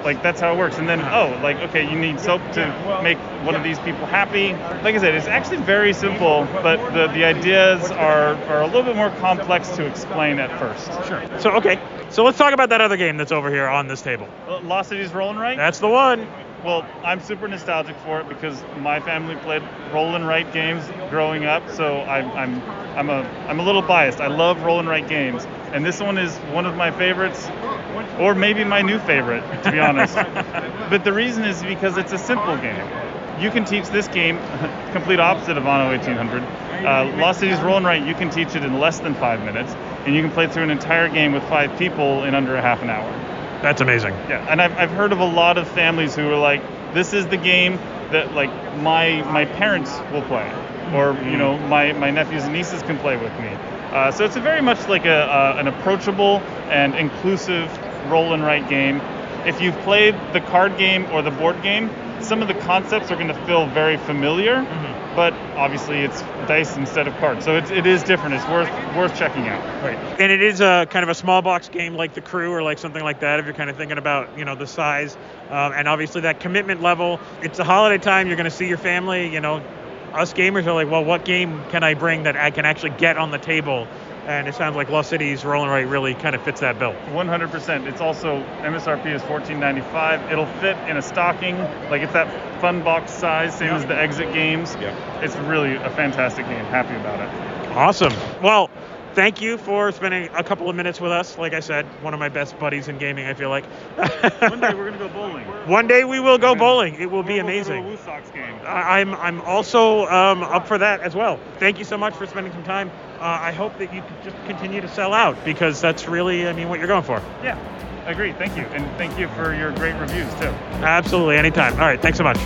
Like, that's how it works. And then, oh, like, okay, you need soap to make one of these people happy. Like I said, it's actually very simple, but the, the ideas are, are a little bit more complex to explain at first. Sure. So, okay. So let's talk about that other game that's over here on this table. Uh, Lost Cities: Roll and Write? That's the one. Well, I'm super nostalgic for it because my family played roll and write games growing up, so I'm I'm I'm a I'm a little biased. I love roll and write games, and this one is one of my favorites, or maybe my new favorite, to be honest. But the reason is because it's a simple game. You can teach this game, complete opposite of Anno eighteen hundred. Uh, Lost Cities: Roll and Write, you can teach it in less than five minutes, and you can play through an entire game with five people in under a half an hour. That's amazing. Yeah, and I've I've heard of a lot of families who are like, this is the game that, like, my my parents will play, or, you know, my, my nephews and nieces can play with me. Uh, so it's a very much like a uh, an approachable and inclusive roll and write game. If you've played the card game or the board game, some of the concepts are going to feel very familiar, mm-hmm. but obviously it's dice instead of cards, so it's, it is different. It's worth worth checking out. Right. And it is a kind of a small box game like The Crew or like something like that, if you're kind of thinking about, you know, the size, um, and obviously that commitment level. It's the holiday time. You're going to see your family. You know, us gamers are like, well, what game can I bring that I can actually get on the table? And it sounds like Lost Cities: Roll and Write really kind of fits that bill. one hundred percent. It's also, M S R P is fourteen dollars and ninety-five cents. It'll fit in a stocking. Like, it's that fun box size, same yeah. as the exit games. Yeah. It's really a fantastic game. Happy about it. Awesome. Well, thank you for spending a couple of minutes with us. Like I said, one of my best buddies in gaming, I feel like. One day we're going to go bowling. One day we will go bowling. It will be amazing. We'll go to a Woo Sox game. I'm, I'm also um, up for that as well. Thank you so much for spending some time. Uh, I hope that you just continue to sell out, because that's really, I mean, what you're going for. Yeah, I agree. Thank you. And thank you for your great reviews, too. Absolutely. Anytime. All right. Thanks so much.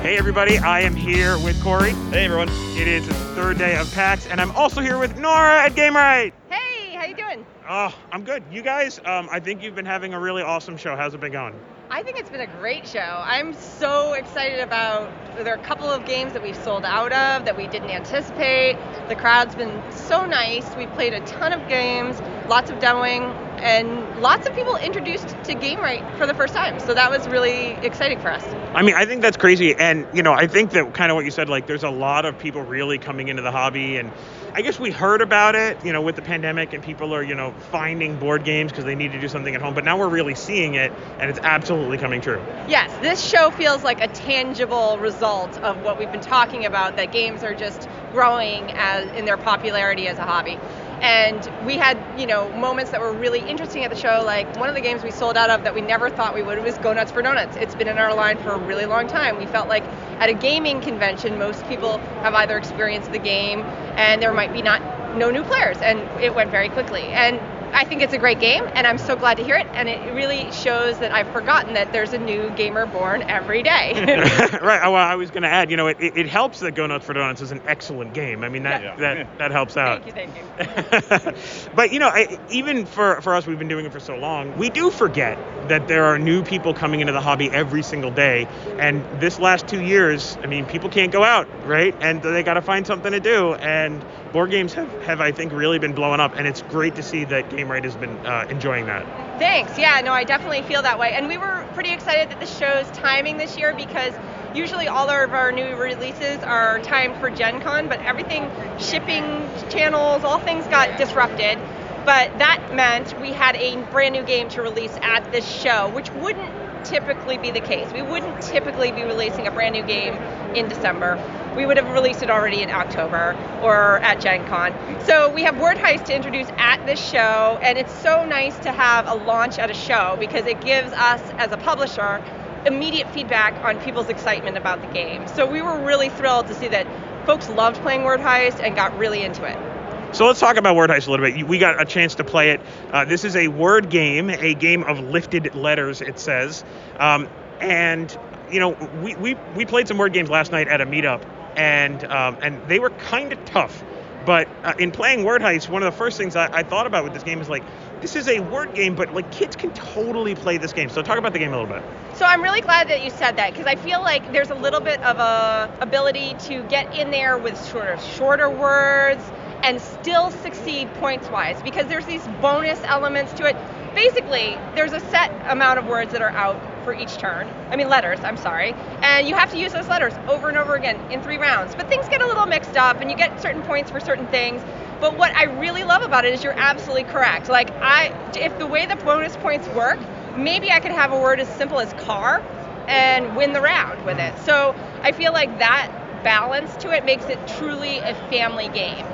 Hey, everybody. I am here with Corey. Hey, everyone. It is the third day of PAX, and I'm also here with Nora at GameRight. Hey, how you doing? Oh, I'm good. You guys, um, I think you've been having a really awesome show. How's it been going? I think it's been a great show. I'm so excited about, there are a couple of games that we've sold out of that we didn't anticipate. The crowd's been so nice. We've played a ton of games, lots of demoing, and lots of people introduced to GameRight for the first time. So that was really exciting for us. I mean, I think that's crazy. And, you know, I think that kind of what you said, like, there's a lot of people really coming into the hobby. And I guess we heard about it, you know, with the pandemic, and people are, you know, finding board games because they need to do something at home. But now we're really seeing it, and it's absolutely coming true. Yes, this show feels like a tangible result of what we've been talking about, that games are just growing as in their popularity as a hobby. And we had, you know, moments that were really interesting at the show. Like, one of the games we sold out of that we never thought we would was Go Nuts for Donuts. It's been in our line for a really long time. We felt like at a gaming convention, most people have either experienced the game and there might be not no new players. And it went very quickly. And I think it's a great game, and I'm so glad to hear it. And it really shows that I've forgotten that there's a new gamer born every day. Right. Well, I was going to add, you know, it, it helps that Go Nuts for Donuts is an excellent game. I mean, that yeah. that, that helps out. Thank you, thank you. But, you know, I, even for, for us, we've been doing it for so long, we do forget that there are new people coming into the hobby every single day. And this last two years, I mean, people can't go out, right? And they got to find something to do. And board games have, have, I think, really been blowing up, and it's great to see that GameRight has been uh, enjoying that. Thanks. Yeah, no, I definitely feel that way. And we were pretty excited that the show's timing this year, because usually all of our new releases are timed for Gen Con, but everything, shipping channels, all things got disrupted. But that meant we had a brand new game to release at this show, which wouldn't typically be the case. We wouldn't typically be releasing a brand new game in December. We would have released it already in October or at Gen Con. So we have Word Heist to introduce at this show, and it's so nice to have a launch at a show because it gives us, as a publisher, immediate feedback on people's excitement about the game. So we were really thrilled to see that folks loved playing Word Heist and got really into it. So let's talk about Word Heist a little bit. We got a chance to play it. Uh, this is a word game, a game of lifted letters, it says. Um, and, you know, we, we, we played some word games last night at a meetup, and um, and they were kind of tough. But uh, in playing Word Heist, one of the first things I, I thought about with this game is, like, this is a word game, but, like, kids can totally play this game. So talk about the game a little bit. So I'm really glad that you said that, because I feel like there's a little bit of a ability to get in there with sort of shorter words and still succeed points-wise, because there's these bonus elements to it. Basically, there's a set amount of words that are out for each turn. I mean, letters, I'm sorry. And you have to use those letters over and over again in three rounds. But things get a little mixed up, and you get certain points for certain things. But what I really love about it is you're absolutely correct. Like, I, if the way the bonus points work, maybe I could have a word as simple as car and win the round with it. So I feel like that balance to it makes it truly a family game.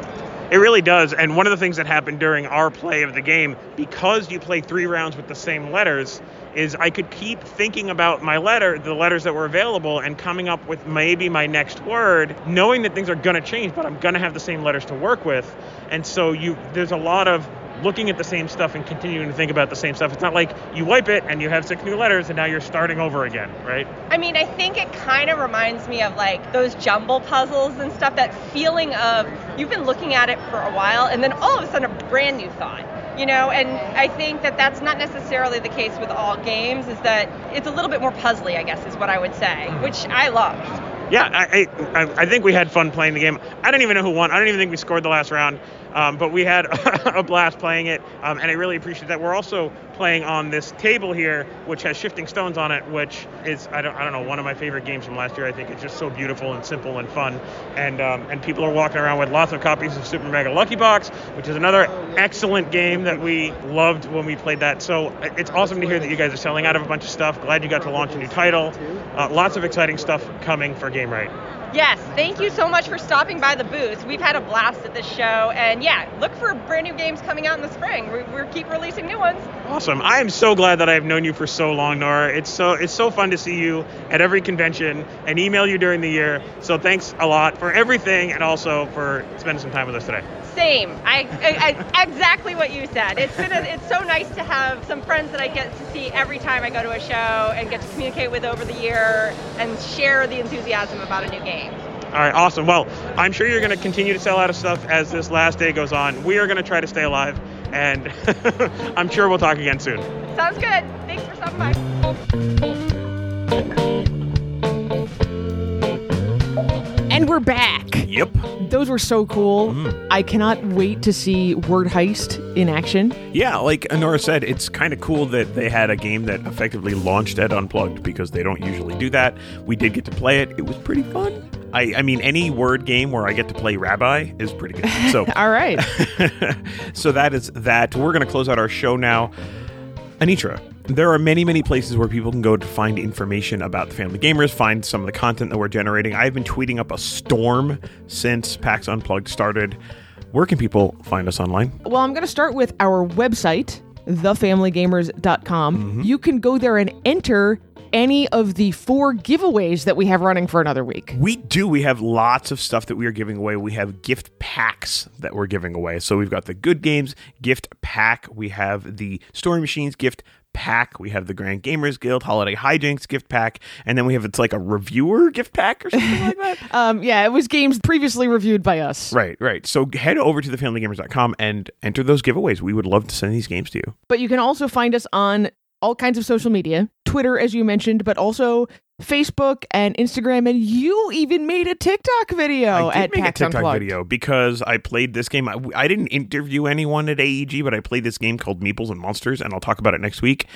It really does, and one of the things that happened during our play of the game, because you play three rounds with the same letters, is I could keep thinking about my letter, the letters that were available, and coming up with maybe my next word, knowing that things are going to change, but I'm going to have the same letters to work with. And so you, there's a lot of looking at the same stuff and continuing to think about the same stuff. It's not like you wipe it and you have six new letters and now you're starting over again, right? I mean, I think it kind of reminds me of like those jumble puzzles and stuff, that feeling of you've been looking at it for a while and then all of a sudden a brand new thought, you know? And I think that that's not necessarily the case with all games, is that it's a little bit more puzzly, I guess, is what I would say, which I loved. Yeah, I, I I think we had fun playing the game. I don't even know who won. I don't even think we scored the last round, um, but we had a blast playing it, um, and I really appreciate that. We're also playing on this table here, which has Shifting Stones on it, which is, I don't I don't know, one of my favorite games from last year. I think it's just so beautiful and simple and fun, and um, and people are walking around with lots of copies of Super Mega Lucky Box, which is another excellent game that we loved when we played that. So it's awesome to hear that you guys are selling out of a bunch of stuff. Glad you got to launch a new title. Uh, lots of exciting stuff coming for GameRight. Yes, thank you so much for stopping by the booth. We've had a blast at this show, and yeah, look for brand new games coming out in the spring. We we keep releasing new ones. Awesome. I am so glad that I have known you for so long, Nora. It's so it's so fun to see you at every convention and email you during the year. So thanks a lot for everything, and also for spending some time with us today. Same. I, I, I exactly what you said. It's been a, it's so nice to have some friends that I get to see every time I go to a show and get to communicate with over the year and share the enthusiasm about a new game. All right, awesome. Well, I'm sure you're going to continue to sell out of stuff as this last day goes on. We are going to try to stay alive, and I'm sure we'll talk again soon. Sounds good. Thanks for stopping by. And we're back. Yep. Those were so cool. Mm. I cannot wait to see Word Heist in action. Yeah, like Honora said, it's kind of cool that they had a game that effectively launched at Unplugged, because they don't usually do that. We did get to play it. It was pretty fun. I, I mean, any word game where I get to play Rabbi is pretty good. So all right. So that is that. We're going to close out our show now. Anitra, there are many, many places where people can go to find information about the Family Gamers, find some of the content that we're generating. I've been tweeting up a storm since PAX Unplugged started. Where can people find us online? Well, I'm going to start with our website, the family gamers dot com. Mm-hmm. You can go there and enter any of the four giveaways that we have running for another week. We do. We have lots of stuff that we are giving away. We have gift packs that we're giving away. So we've got the Good Games gift pack. We have the Story Machines gift pack. We have the Grand Gamers Guild Holiday Hijinks gift pack. And then we have, it's like a reviewer gift pack or something like that. Um, yeah, it was games previously reviewed by us. Right, right. So head over to the family gamers dot com and enter those giveaways. We would love to send these games to you. But you can also find us on all kinds of social media, Twitter, as you mentioned, but also Facebook and Instagram, and you even made a TikTok video at PAX Unplugged. I did make a TikTok video because I played this game. I, I didn't interview anyone at A E G, but I played this game called Meeples and Monsters, and I'll talk about it next week,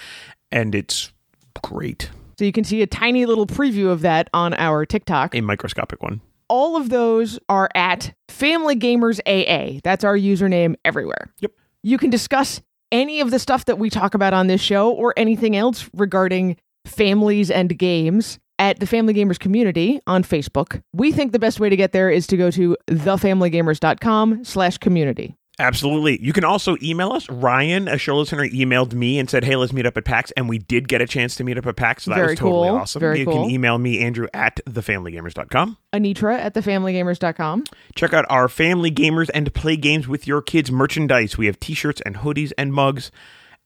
and it's great. So you can see a tiny little preview of that on our TikTok. A microscopic one. All of those are at Family Gamers A A. That's our username everywhere. Yep. you can discuss any of the stuff that we talk about on this show or anything else regarding families and games at the Family Gamers community on Facebook. We think the best way to get there is to go to thefamilygamers.com slash community. Absolutely. You can also email us. Ryan, a show listener, emailed me and said, hey, let's meet up at PAX. And we did get a chance to meet up at PAX. So that Very was totally cool. awesome. Very you cool. can email me, Andrew, at the family gamers dot com. Anitra at the family gamers dot com. Check out our Family Gamers and Play Games with Your Kids merchandise. We have t-shirts and hoodies and mugs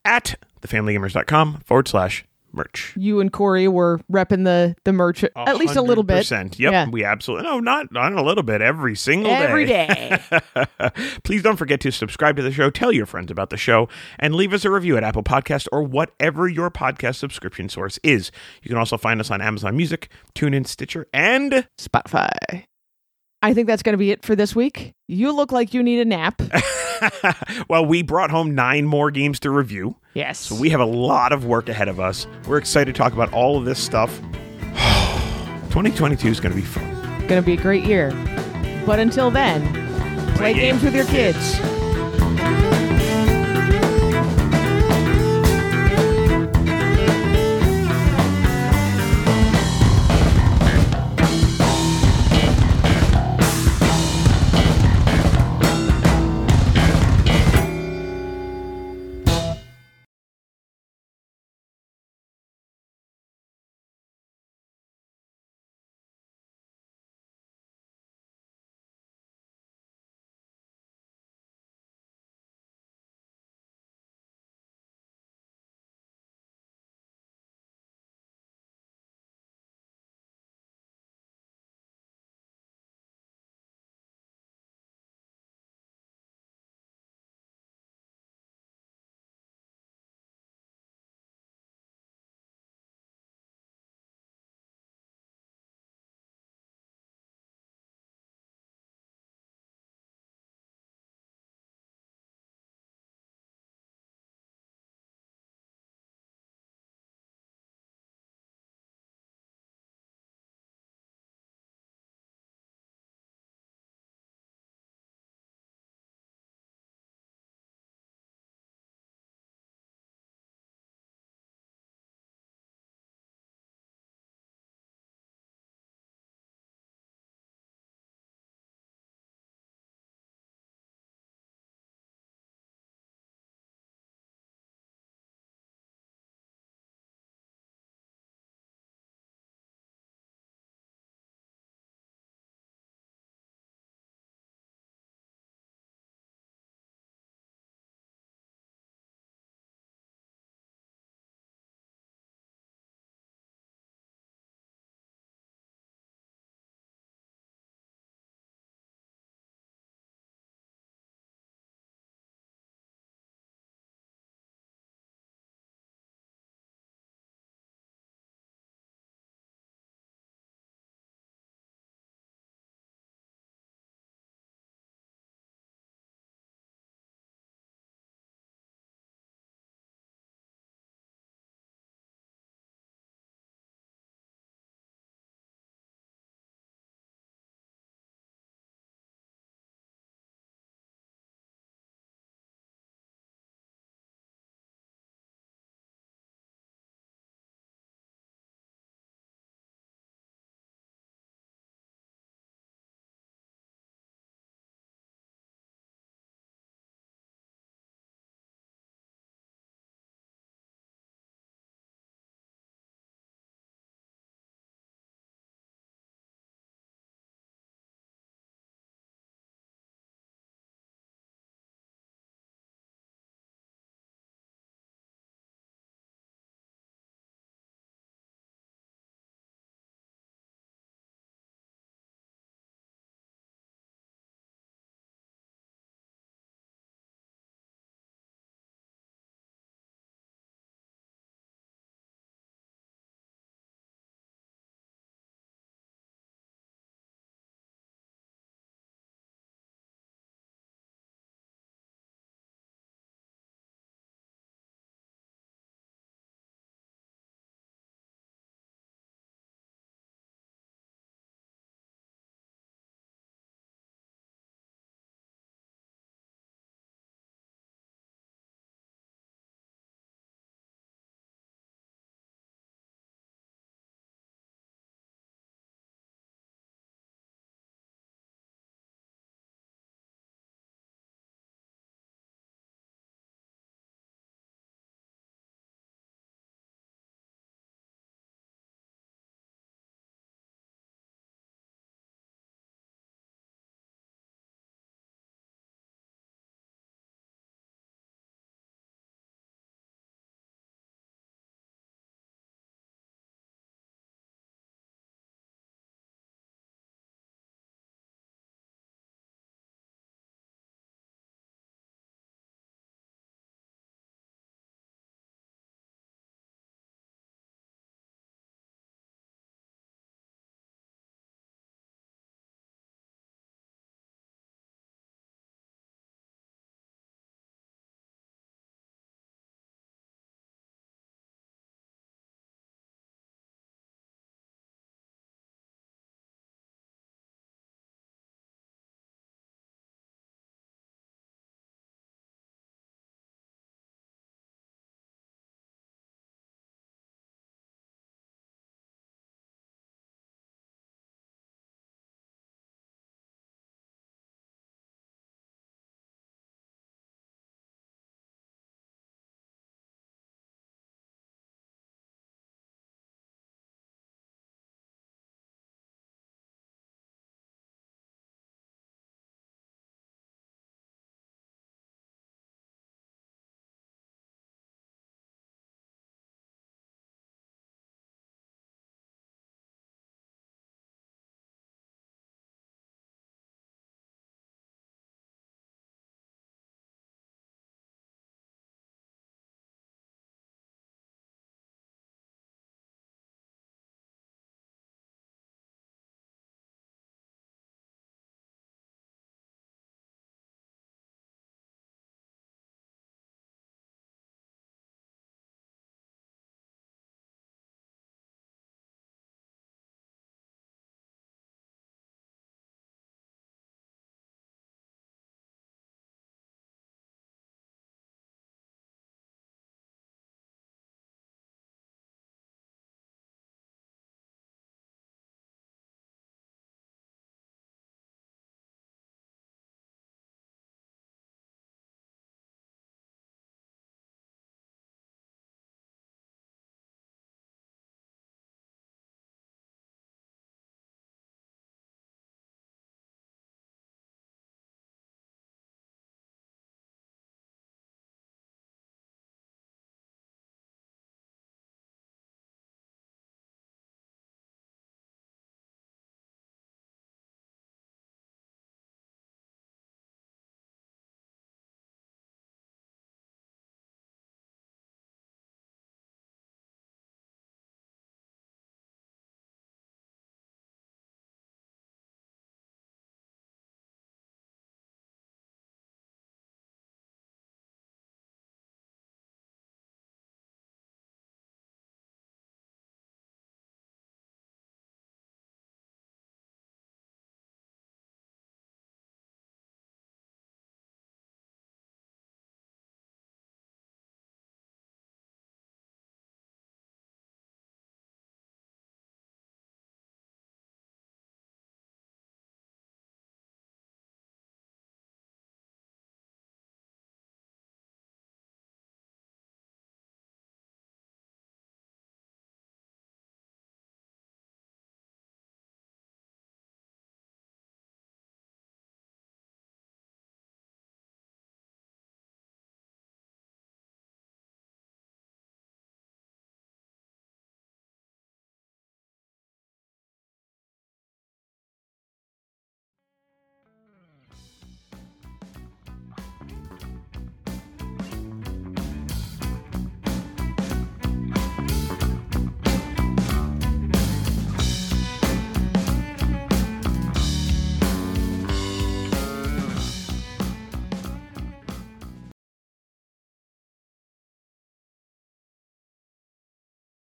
at thefamilygamers.com forward slash merch. You and Corey were repping the, the merch at one hundred percent. Least a little bit. Yep, yeah. We absolutely, no, not, not a little bit, every single every day. Every day. Please don't forget to subscribe to the show, tell your friends about the show, and leave us a review at Apple Podcasts or whatever your podcast subscription source is. You can also find us on Amazon Music, TuneIn, Stitcher, and Spotify. I think that's going to be it for this week. You look like you need a nap. Well, we brought home nine more games to review. Yes. So we have a lot of work ahead of us. We're excited to talk about all of this stuff. twenty twenty-two is going to be fun. Going to be a great year. But until then, play, play games, games with your kids. kids.